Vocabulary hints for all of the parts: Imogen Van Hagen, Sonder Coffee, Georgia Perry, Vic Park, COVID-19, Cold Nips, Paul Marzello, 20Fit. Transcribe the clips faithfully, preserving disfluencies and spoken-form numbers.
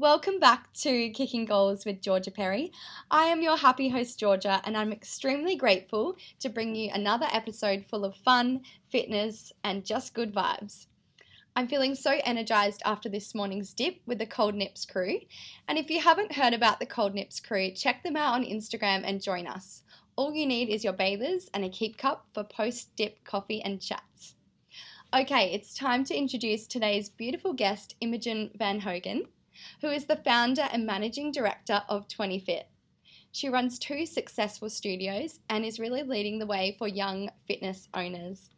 Welcome back to Kicking Goals with Georgia Perry. I am your happy host, Georgia, and I'm extremely grateful to bring you another episode full of fun, fitness, and just good vibes. I'm feeling so energized after this morning's dip with the Cold Nips crew, and if you haven't heard about the Cold Nips crew, check them out on Instagram and join us. All you need is your bathers and a keep cup for post-dip coffee and chats. Okay, it's time to introduce today's beautiful guest, Imogen Van Hagen, who is the founder and managing director of twenty fit. She runs two successful studios and is really leading the way for young fitness owners.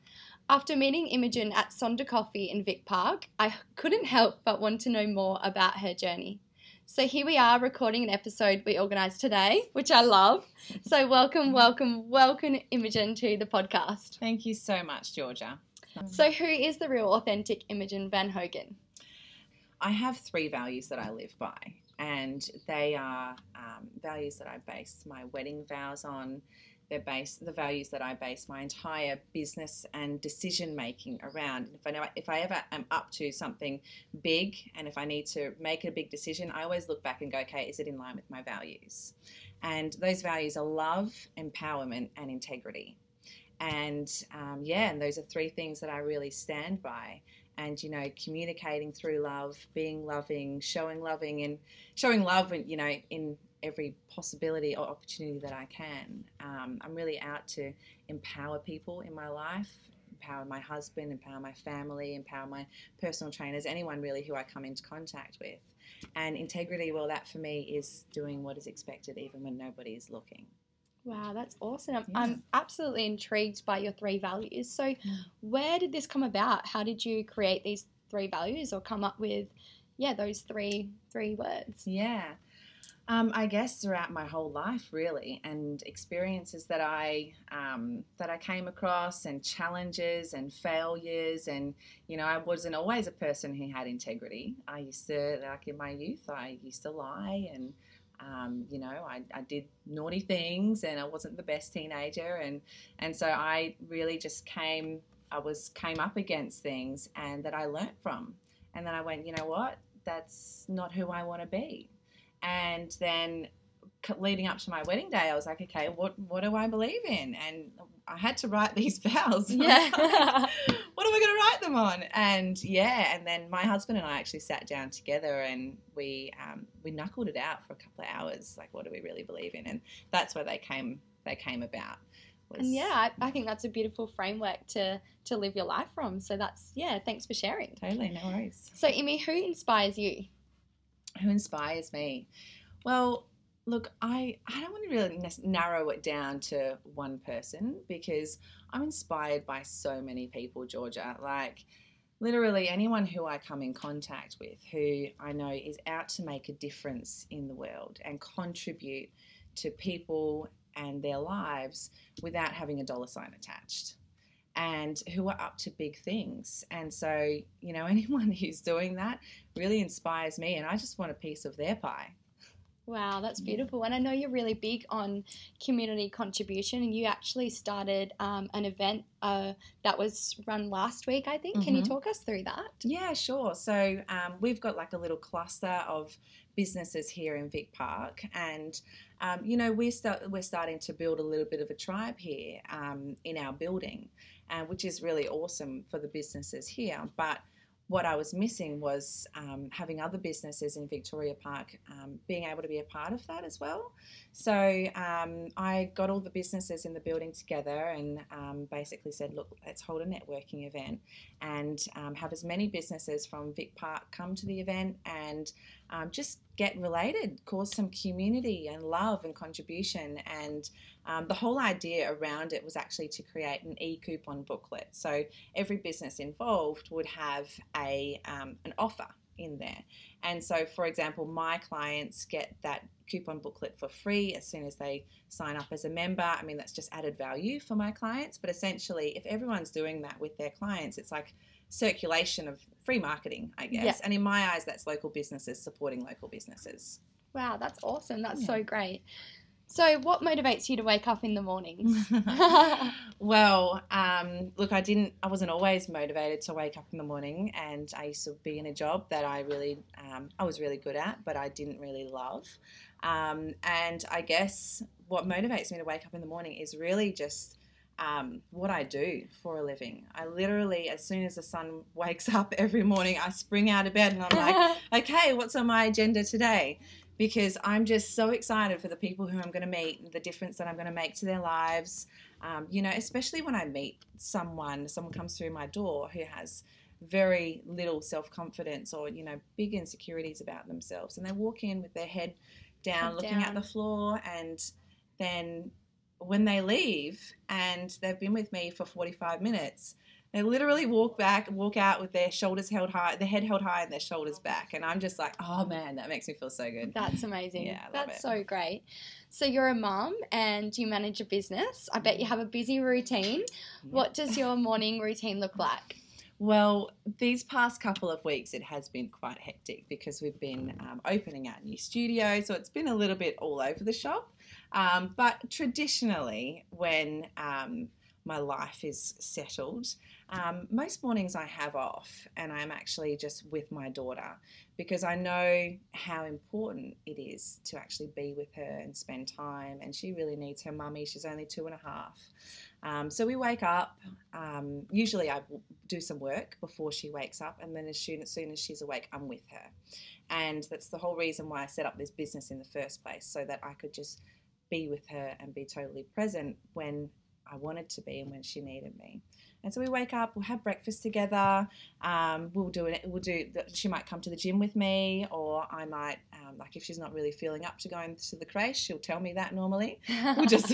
After meeting Imogen at Sonder Coffee in Vic Park, I couldn't help but want to know more about her journey. So here we are recording an episode we organised today, which I love. So welcome, welcome, welcome Imogen to the podcast. Thank you so much, Georgia. So who is the real authentic Imogen Van Hagen? I have three values that I live by, and they are um, values that I base my wedding vows on. They're based, the values that I base my entire business and decision making around. If I know, if I ever am up to something big, and if I need to make a big decision, I always look back and go, okay, is it in line with my values? And those values are love, empowerment, and integrity. And um, yeah, and those are three things that I really stand by. And, you know, communicating through love, being loving, showing loving and showing love, you know, in every possibility or opportunity that I can. Um, I'm really out to empower people in my life, empower my husband, empower my family, empower my personal trainers, anyone really who I come into contact with. And integrity, well, that for me is doing what is expected even when nobody is looking. Wow, that's awesome. I'm, yeah. I'm absolutely intrigued by your three values. So where did this come about? How did you create these three values or come up with, yeah, those three three words? Yeah, um, I guess throughout my whole life, really, and experiences that I um, that I came across and challenges and failures. And, you know, I wasn't always a person who had integrity. I used to, like in my youth, I used to lie and Um, you know, I, I did naughty things and I wasn't the best teenager. And, and so I really just came, I was came up against things and that I learnt from. And then I went, you know what, that's not who I want to be. And then leading up to my wedding day, I was like, okay, what, what do I believe in? And I had to write these vows. Yeah. Like, what am I going to write them on? And yeah, and then my husband and I actually sat down together and we um, we knuckled it out for a couple of hours. Like, what do we really believe in? And that's where they came they came about. Was, and yeah, I, I think that's a beautiful framework to to live your life from. So that's yeah, thanks for sharing. Totally, no worries. So, Imi, who inspires you? Who inspires me? Well, Look, I, I don't want to really narrow it down to one person because I'm inspired by so many people, Georgia. Like, literally anyone who I come in contact with who I know is out to make a difference in the world and contribute to people and their lives without having a dollar sign attached and who are up to big things. And so, you know, anyone who's doing that really inspires me, and I just want a piece of their pie. Wow, that's beautiful. And I know you're really big on community contribution, and you actually started um, an event uh, that was run last week, I think. Mm-hmm. Can you talk us through that? Yeah, sure. So um, we've got like a little cluster of businesses here in Vic Park, and um, you know we're start, we're starting to build a little bit of a tribe here um, in our building, uh, which is really awesome for the businesses here. But what I was missing was um, having other businesses in Victoria Park um, being able to be a part of that as well. So um, I got all the businesses in the building together and um, basically said, look, let's hold a networking event and um, have as many businesses from Vic Park come to the event and um, just get related, cause some community and love and contribution. And um, the whole idea around it was actually to create an e-coupon booklet. So every business involved would have a um, an offer in there. And so, for example, my clients get that coupon booklet for free as soon as they sign up as a member. I mean, that's just added value for my clients. But essentially, if everyone's doing that with their clients, it's like circulation of free marketing, I guess. Yeah. And in my eyes, that's local businesses supporting local businesses. Wow, that's awesome. That's yeah. so great. So what motivates you to wake up in the mornings? Well, um, look, I didn't, I wasn't always motivated to wake up in the morning, and I used to be in a job that I really, um, I was really good at, but I didn't really love. Um, and I guess what motivates me to wake up in the morning is really just um, what I do for a living. I literally, as soon as the sun wakes up every morning, I spring out of bed and I'm like, okay, what's on my agenda today? Because I'm just so excited for the people who I'm going to meet and the difference that I'm going to make to their lives. Um, you know, especially when I meet someone, someone comes through my door who has very little self-confidence or, you know, big insecurities about themselves. And they walk in with their head down, head looking down. at the floor. And then when they leave and they've been with me for forty-five minutes, they literally walk back, walk out with their shoulders held high, their head held high and their shoulders back. And I'm just like, oh, man, that makes me feel so good. That's amazing. Yeah, I love That's it. so great. So you're a mum and you manage a business. I bet you have a busy routine. Yeah. What does your morning routine look like? Well, these past couple of weeks it has been quite hectic because we've been um, opening our new studio, so it's been a little bit all over the shop. Um, but traditionally when um, my life is settled, Um, most mornings I have off and I'm actually just with my daughter because I know how important it is to actually be with her and spend time, and she really needs her mummy. She's only two and a half. Um, so we wake up. Um, usually I do some work before she wakes up, and then as soon, as soon as she's awake, I'm with her. And that's the whole reason why I set up this business in the first place, so that I could just be with her and be totally present when I wanted to be and when she needed me. And so we wake up, we'll have breakfast together. Um, we'll do it. We'll do. She might come to the gym with me, or I might, um, like, if she's not really feeling up to going to the crèche, she'll tell me that normally. We'll just,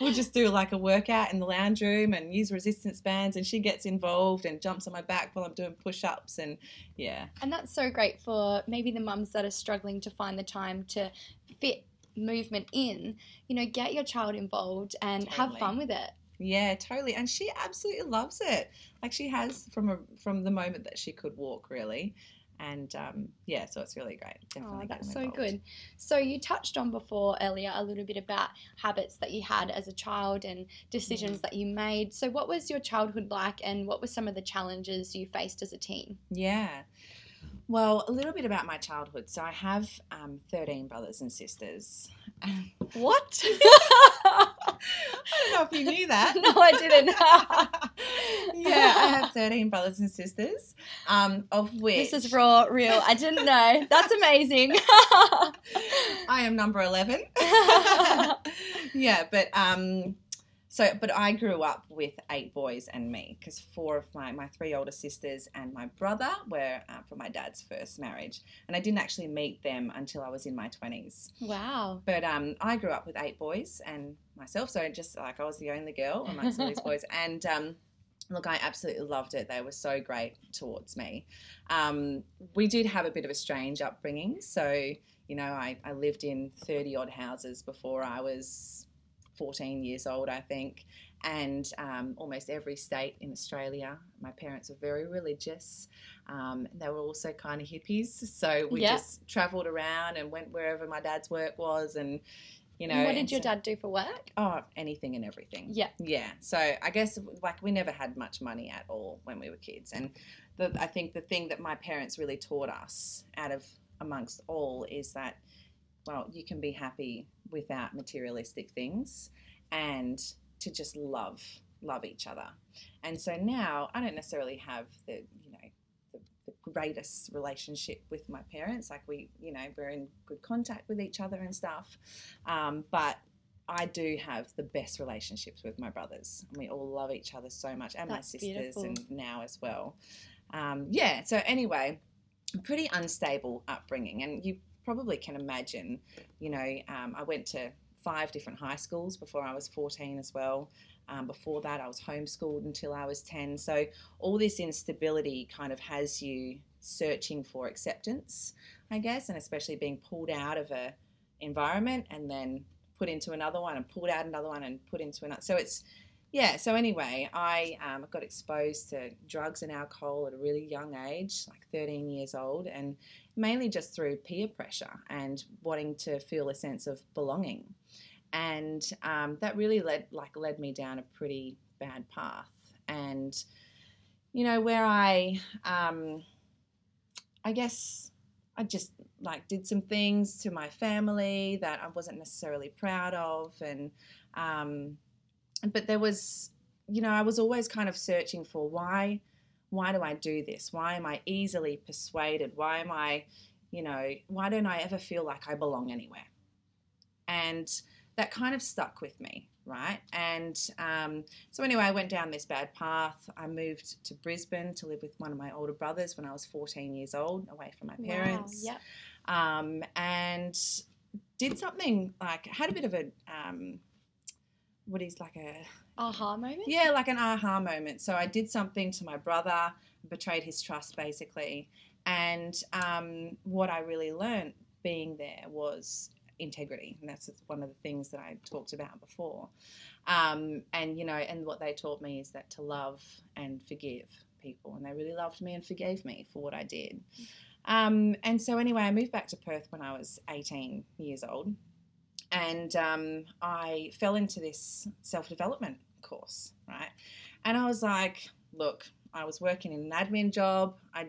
we'll just do like a workout in the lounge room and use resistance bands, and she gets involved and jumps on my back while I'm doing push-ups, and yeah. And that's so great for maybe the mums that are struggling to find the time to fit movement in. You know, get your child involved and totally. have fun with it. Yeah, totally. And she absolutely loves it. Like, she has from a, from the moment that she could walk, really. And, um, yeah, so it's really great. Definitely. Oh, that's so good. So you touched on before earlier a little bit about habits that you had as a child and decisions mm. that you made. So what was your childhood like, and what were some of the challenges you faced as a teen? Yeah. Well, a little bit about my childhood. So I have um, thirteen brothers and sisters. What? I don't know if you knew that. No, I didn't. Yeah, I have thirteen brothers and sisters, um, of which... This is raw, real. I didn't know. That's amazing. I am number eleven. Yeah, but... Um, So, but I grew up with eight boys and me, because four of my, my three older sisters and my brother were uh, from my dad's first marriage, and I didn't actually meet them until I was in my twenties. Wow. But um, I grew up with eight boys and myself, so just like I was the only girl amongst all these boys, and um, look, I absolutely loved it. They were so great towards me. Um, we did have a bit of a strange upbringing, so, you know, I, I lived in thirty-odd houses before I was... fourteen years old, I think, and um, almost every state in Australia. My parents were very religious. Um, they were also kind of hippies, so we yep. just travelled around and went wherever my dad's work was, and, you know. And what did your so, dad do for work? Oh, anything and everything. Yeah. Yeah. So I guess, like, we never had much money at all when we were kids, and the, I think the thing that my parents really taught us out of amongst all is that, well, you can be happy without materialistic things, and to just love, love each other. And so now I don't necessarily have the, you know, the, the greatest relationship with my parents. Like, we, you know, we're in good contact with each other and stuff. Um, but I do have the best relationships with my brothers, and we all love each other so much, and That's my sisters beautiful. and now as well. Um, yeah. So anyway, pretty unstable upbringing, and you probably can imagine, you know, um, I went to five different high schools before I was fourteen as well. Um, before that, I was homeschooled until I was ten. So all this instability kind of has you searching for acceptance, I guess, and especially being pulled out of a environment and then put into another one and pulled out another one and put into another. So it's, yeah, so anyway, I um, got exposed to drugs and alcohol at a really young age, like thirteen years old, and mainly just through peer pressure and wanting to feel a sense of belonging. And um, that really led, like, led me down a pretty bad path. And, you know, where I, um, I guess I just, like, did some things to my family that I wasn't necessarily proud of. And, um, but there was, you know, I was always kind of searching for why, why do I do this? Why am I easily persuaded? Why am I, you know, why don't I ever feel like I belong anywhere? And that kind of stuck with me, right? And um, so anyway, I went down this bad path. I moved to Brisbane to live with one of my older brothers when I was fourteen years old, away from my parents. Wow, yep. Um, and did something, like, had a bit of a, um, what is like a... aha moment? Yeah, like an aha moment. So I did something to my brother, betrayed his trust basically. And um, what I really learned being there was integrity, and that's one of the things that I talked about before. Um, and, you know, and what they taught me is that to love and forgive people, and they really loved me and forgave me for what I did. Um, and so anyway, I moved back to Perth when I was eighteen years old, and um, I fell into this self-development course, right? And I was like, look, I was working in an admin job. I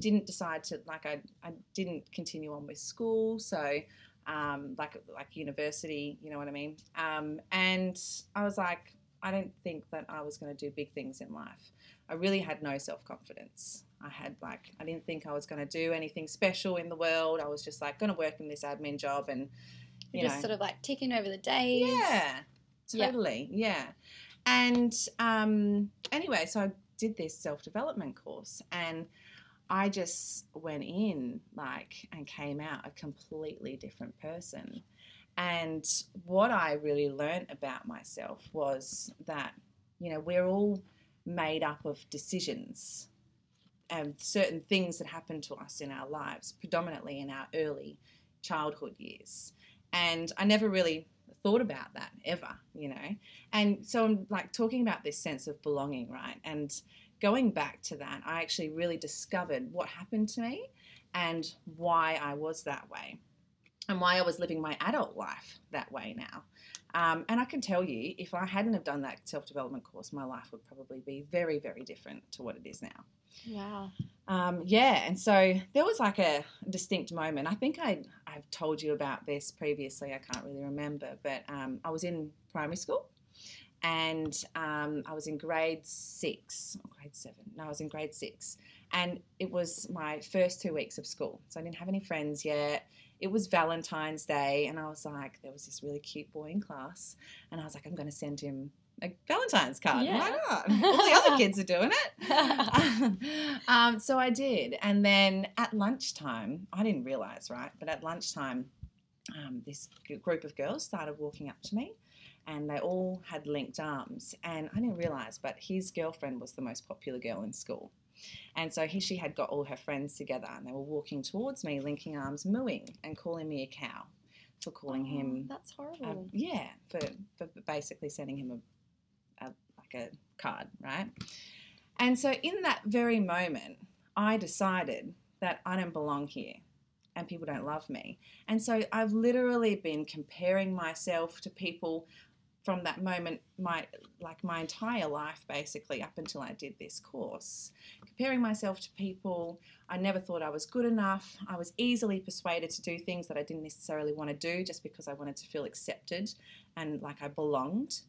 didn't decide to, like, I, I didn't continue on with school, so... Um, like like university, you know what I mean? Um, and I was like, I don't think that I was going to do big things in life. I really had no self-confidence. I had like, I didn't think I was going to do anything special in the world. I was just like going to work in this admin job and, you You're know. Just sort of like ticking over the days. Yeah, totally, yeah. yeah. And um, anyway, so I did this self-development course, and I just went in, like, and came out a completely different person. And what I really learned about myself was that, you know, we're all made up of decisions and certain things that happen to us in our lives, predominantly in our early childhood years. And I never really thought about that ever, you know. And so I'm, like, talking about this sense of belonging, right, and going back to that, I actually really discovered what happened to me and why I was that way and why I was living my adult life that way now. Um, and I can tell you, if I hadn't have done that self-development course, my life would probably be very, very different to what it is now. Wow. Um, yeah, and so there was like a distinct moment. I think I, I've told you about this previously. I can't really remember, but um, I was in primary school. And um, I was in grade six or grade seven. No, I was in grade six. And it was my first two weeks of school. So I didn't have any friends yet. It was Valentine's Day. And I was like, there was this really cute boy in class. And I was like, I'm going to send him a Valentine's card. Yeah. Why not? All the other kids are doing it. um, so I did. And then at lunchtime, I didn't realize, right? But at lunchtime, um, this group of girls started walking up to me. And they all had linked arms. And I didn't realise, but his girlfriend was the most popular girl in school. And so he, she had got all her friends together, and they were walking towards me, linking arms, mooing, and calling me a cow for calling oh, him... That's horrible. Um, yeah, for, for basically sending him a, a like a card, right? And so in that very moment, I decided that I don't belong here. And people don't love me. And so I've literally been comparing myself to people from that moment, my like my entire life basically up until I did this course. Comparing myself to people, I never thought I was good enough. I was easily persuaded to do things that I didn't necessarily want to do just because I wanted to feel accepted and like I belonged.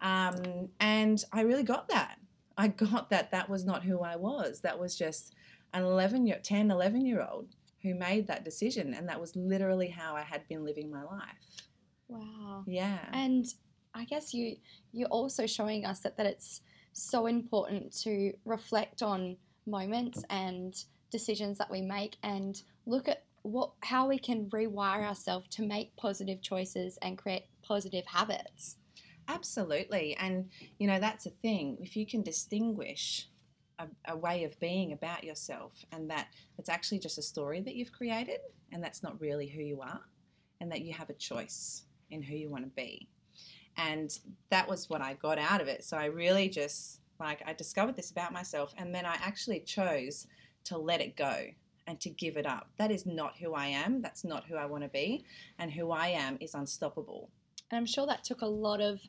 Um, and I really got that. I got that that was not who I was. That was just an eleven, ten, eleven-year-old. Who made that decision, and that was literally how I had been living my life. Wow. Yeah. And I guess you, you're also showing us that, that it's so important to reflect on moments and decisions that we make and look at what how we can rewire ourselves to make positive choices and create positive habits. Absolutely. And, you know, that's a thing. If you can distinguish A, a way of being about yourself, and that it's actually just a story that you've created, and that's not really who you are, and that you have a choice in who you want to be. And that was what I got out of it. So I really just like I discovered this about myself, and then I actually chose to let it go and to give it up. That is not who I am. That's not who I want to be. And who I am is unstoppable. And I'm sure that took a lot of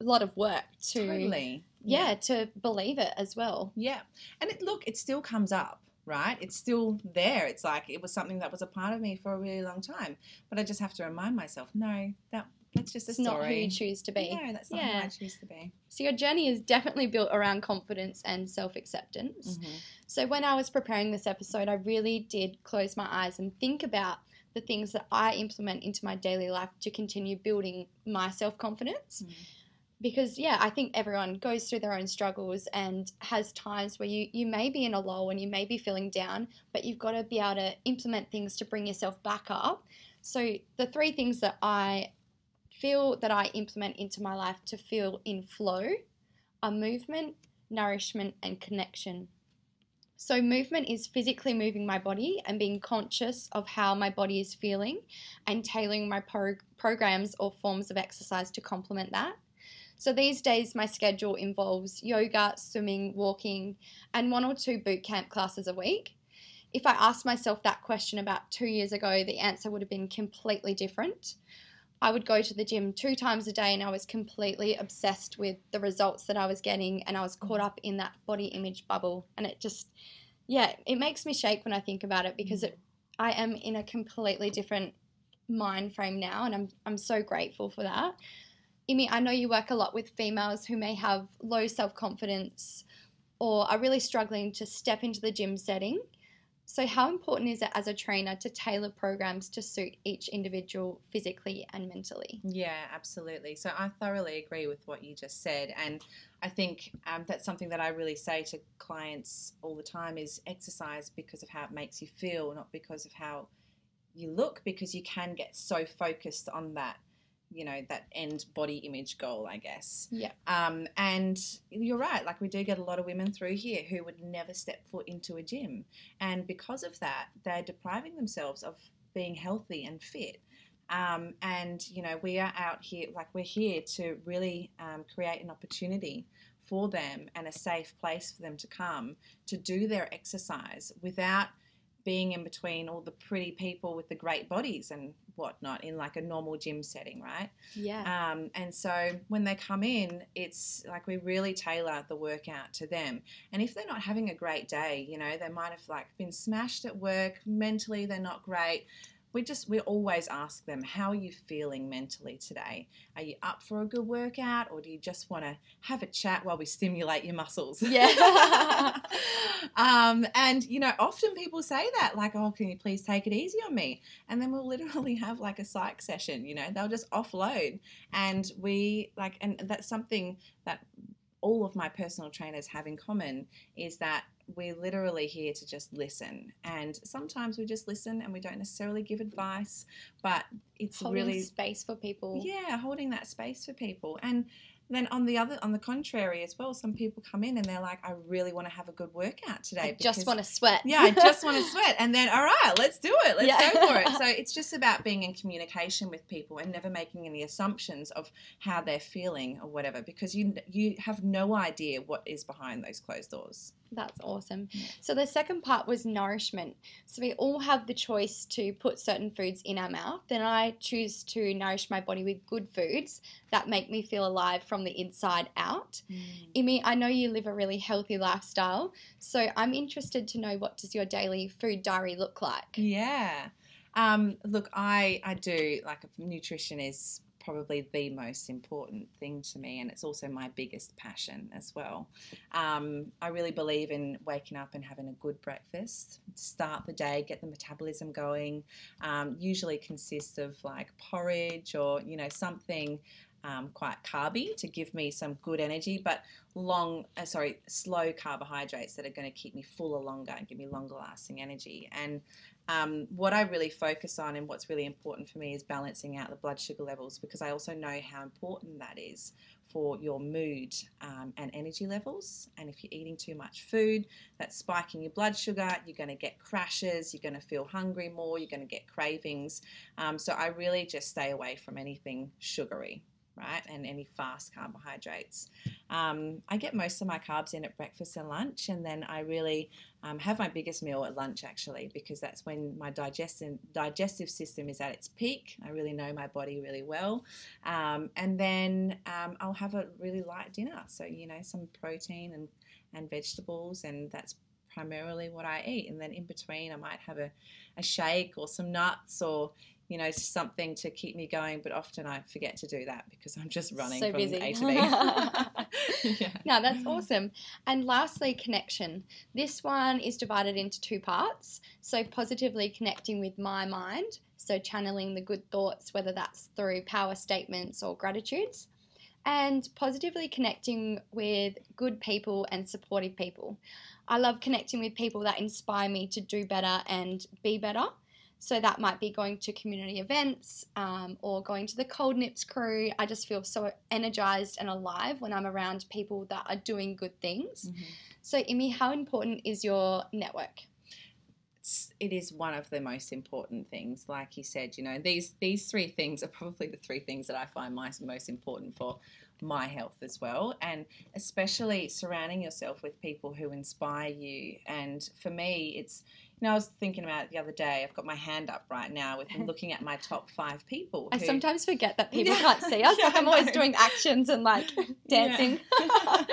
a lot of work to totally. yeah, yeah to believe it as well. Yeah. And it, look, it still comes up, right? It's still there. It's like it was something that was a part of me for a really long time. But I just have to remind myself, no, that that's just a it's story. It's not who you choose to be. No, that's not yeah. who I choose to be. So your journey is definitely built around confidence and self-acceptance. Mm-hmm. So when I was preparing this episode, I really did close my eyes and think about the things that I implement into my daily life to continue building my self-confidence. Mm-hmm. Because, yeah, I think everyone goes through their own struggles and has times where you, you may be in a lull and you may be feeling down, but you've got to be able to implement things to bring yourself back up. So the three things that I feel that I implement into my life to feel in flow are movement, nourishment, and connection. So movement is physically moving my body and being conscious of how my body is feeling and tailoring my pro- programs or forms of exercise to complement that. So these days my schedule involves yoga, swimming, walking, and one or two boot camp classes a week. If I asked myself that question about two years ago, the answer would have been completely different. I would go to the gym two times a day and I was completely obsessed with the results that I was getting, and I was caught up in that body image bubble. And it just, yeah, it makes me shake when I think about it, because it, I am in a completely different mind frame now, and I'm I'm so grateful for that. Imi, I know you work a lot with females who may have low self-confidence or are really struggling to step into the gym setting. So how important is it as a trainer to tailor programs to suit each individual physically and mentally? Yeah, absolutely. So I thoroughly agree with what you just said. And I think um, that's something that I really say to clients all the time is exercise because of how it makes you feel, not because of how you look, because you can get so focused on that. You know, that end body image goal, I guess. Yeah. Um, and you're right. Like, we do get a lot of women through here who would never step foot into a gym. And because of that, they're depriving themselves of being healthy and fit. Um, and, you know, we are out here, like we're here to really um, create an opportunity for them and a safe place for them to come to do their exercise without being in between all the pretty people with the great bodies and whatnot in like a normal gym setting, right? Yeah. Um, and so when they come in, it's like we really tailor the workout to them. And if they're not having a great day, you know, they might have like been smashed at work, mentally they're not great. We just, we always ask them, how are you feeling mentally today? Are you up for a good workout, or do you just want to have a chat while we stimulate your muscles? Yeah. um, and, you know, often people say that, like, oh, can you please take it easy on me? And then we'll literally have like a psych session, you know, they'll just offload. And we like, and that's something that all of my personal trainers have in common is that we're literally here to just listen, and sometimes we just listen and we don't necessarily give advice, but it's holding really space for people. Yeah, holding that space for people. And then on the other, on the contrary as well, some people come in and they're like, I really want to have a good workout today. I because, just want to sweat. Yeah, I just want to sweat. And then, all right, let's do it. Let's yeah. go for it. So it's just about being in communication with people and never making any assumptions of how they're feeling or whatever, because you you have no idea what is behind those closed doors. That's awesome. So the second part was nourishment. So we all have the choice to put certain foods in our mouth, and I choose to nourish my body with good foods that make me feel alive from the inside out. Mm. Imi, I know you live a really healthy lifestyle, so I'm interested to know, what does your daily food diary look like? Yeah. Um, look, I, I do, like, nutrition is probably the most important thing to me, and it's also my biggest passion as well. Um, I really believe in waking up and having a good breakfast, start the day, get the metabolism going. Um, usually consists of like porridge or, you know, something um, quite carby to give me some good energy, but long, uh, sorry, slow carbohydrates that are going to keep me fuller longer and give me longer lasting energy. And Um, what I really focus on and what's really important for me is balancing out the blood sugar levels, because I also know how important that is for your mood um, and energy levels. And if you're eating too much food, that's spiking your blood sugar, you're going to get crashes, you're going to feel hungry more, you're going to get cravings. Um, so I really just stay away from anything sugary. right, and any fast carbohydrates. Um, I get most of my carbs in at breakfast and lunch, and then I really um, have my biggest meal at lunch, actually, because that's when my digestive, digestive system is at its peak. I really know my body really well. Um, and then um, I'll have a really light dinner, so, you know, some protein and, and vegetables, and that's primarily what I eat. And then in between, I might have a, a shake or some nuts or, you know, something to keep me going, but often I forget to do that because I'm just running so from busy. A to B. Yeah. No, that's awesome. And lastly, connection. This one is divided into two parts. So positively connecting with my mind, so channeling the good thoughts, whether that's through power statements or gratitudes, and positively connecting with good people and supportive people. I love connecting with people that inspire me to do better and be better. So that might be going to community events um, or going to the Cold Nips crew. I just feel so energized and alive when I'm around people that are doing good things. Mm-hmm. So, Imi, how important is your network? It is one of the most important things. Like you said, you know, these, these three things are probably the three things that I find my, most important for my health as well, and especially surrounding yourself with people who inspire you. And for me, it's, you know, I was thinking about it the other day. I've got my hand up right now with looking at my top five people. Who... I sometimes forget that people yeah. can't see us. Yeah, like I'm always doing actions and like dancing. Yeah.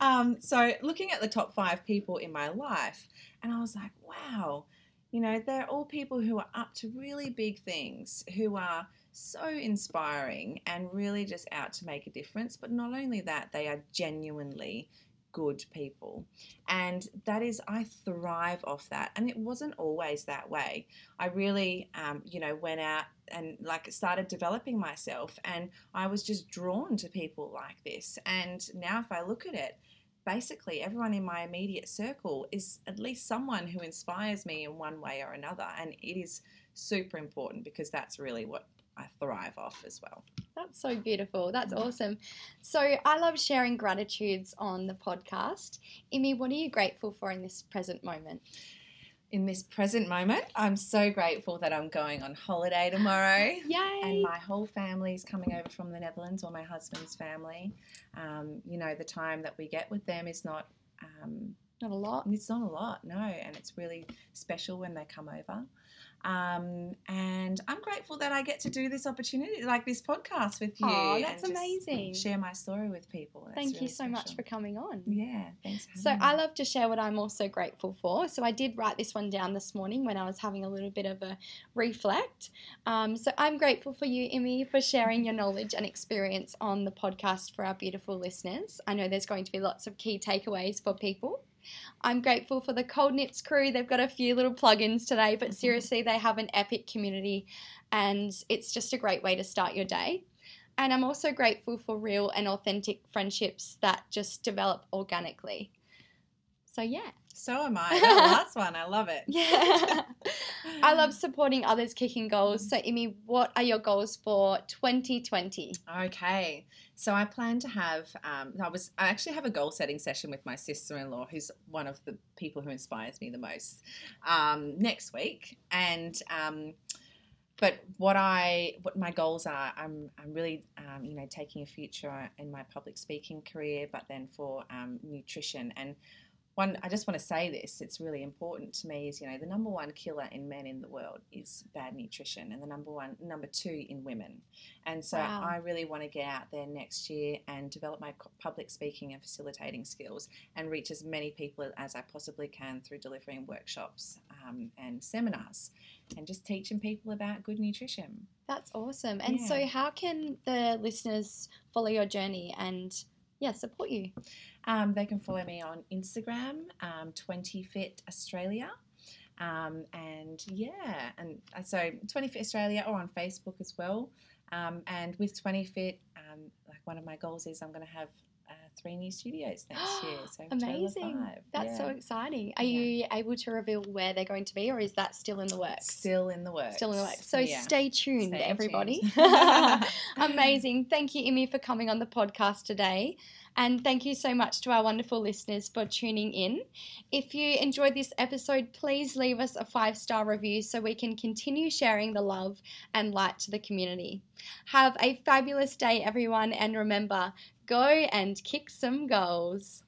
um, so looking at the top five people in my life, and I was like, wow, you know, they're all people who are up to really big things, who are so inspiring and really just out to make a difference. But not only that, they are genuinely good people, and that is, I thrive off that. And it wasn't always that way. I really um you know went out and like started developing myself, and I was just drawn to people like this. And now if I look at it, basically everyone in my immediate circle is at least someone who inspires me in one way or another, and it is super important because that's really what I thrive off as well. That's so beautiful. That's awesome. So I love sharing gratitudes on the podcast. Imi, what are you grateful for in this present moment? In this present moment, I'm so grateful that I'm going on holiday tomorrow. Yay! And my whole family's coming over from the Netherlands, or my husband's family. Um, you know, the time that we get with them is not... Um, not a lot. It's not a lot, no. And it's really special when they come over. Um, and I'm grateful that I get to do this opportunity, like this podcast with you. Oh, that's amazing. Share my story with people. That's thank really you so special. Much for coming on. Yeah, thanks. For so me. I love to share what I'm also grateful for. So I did write this one down this morning when I was having a little bit of a reflect. Um, so I'm grateful for you, Imi, for sharing your knowledge and experience on the podcast for our beautiful listeners. I know there's going to be lots of key takeaways for people. I'm grateful for the Cold Nips crew. They've got a few little plugins today, but seriously, they have an epic community, and it's just a great way to start your day. And I'm also grateful for real and authentic friendships that just develop organically. So, yeah. So am I. That last one, I love it. Yeah. I love supporting others kicking goals. So, Imi, what are your goals for twenty twenty? Okay. So I plan to have, um, I was, I actually have a goal setting session with my sister-in-law, who's one of the people who inspires me the most, um, next week. And, um, but what I, what my goals are, I'm, I'm really, um, you know, taking a future in my public speaking career, but then for, um, nutrition. And one, I just want to say this, it's really important to me is, you know, the number one killer in men in the world is bad nutrition, and the number one, number two in women. And so wow. I really want to get out there next year and develop my public speaking and facilitating skills and reach as many people as I possibly can through delivering workshops um, and seminars and just teaching people about good nutrition. That's awesome. And yeah. So how can the listeners follow your journey and yeah, support you? Um, they can follow me on Instagram, um, twenty fit Australia. Um, and yeah, and so twenty fit Australia, or on Facebook as well. Um, and with twenty fit, um, like one of my goals is I'm going to have uh, three new studios next year. So amazing. That's yeah. so exciting. Are yeah. you able to reveal where they're going to be, or is that still in the works? Still in the works. Still in the works. So yeah. stay tuned, stay everybody. Tuned. Amazing. Thank you, Imi, for coming on the podcast today. And thank you so much to our wonderful listeners for tuning in. If you enjoyed this episode, please leave us a five-star review so we can continue sharing the love and light to the community. Have a fabulous day, everyone, and remember, go and kick some goals.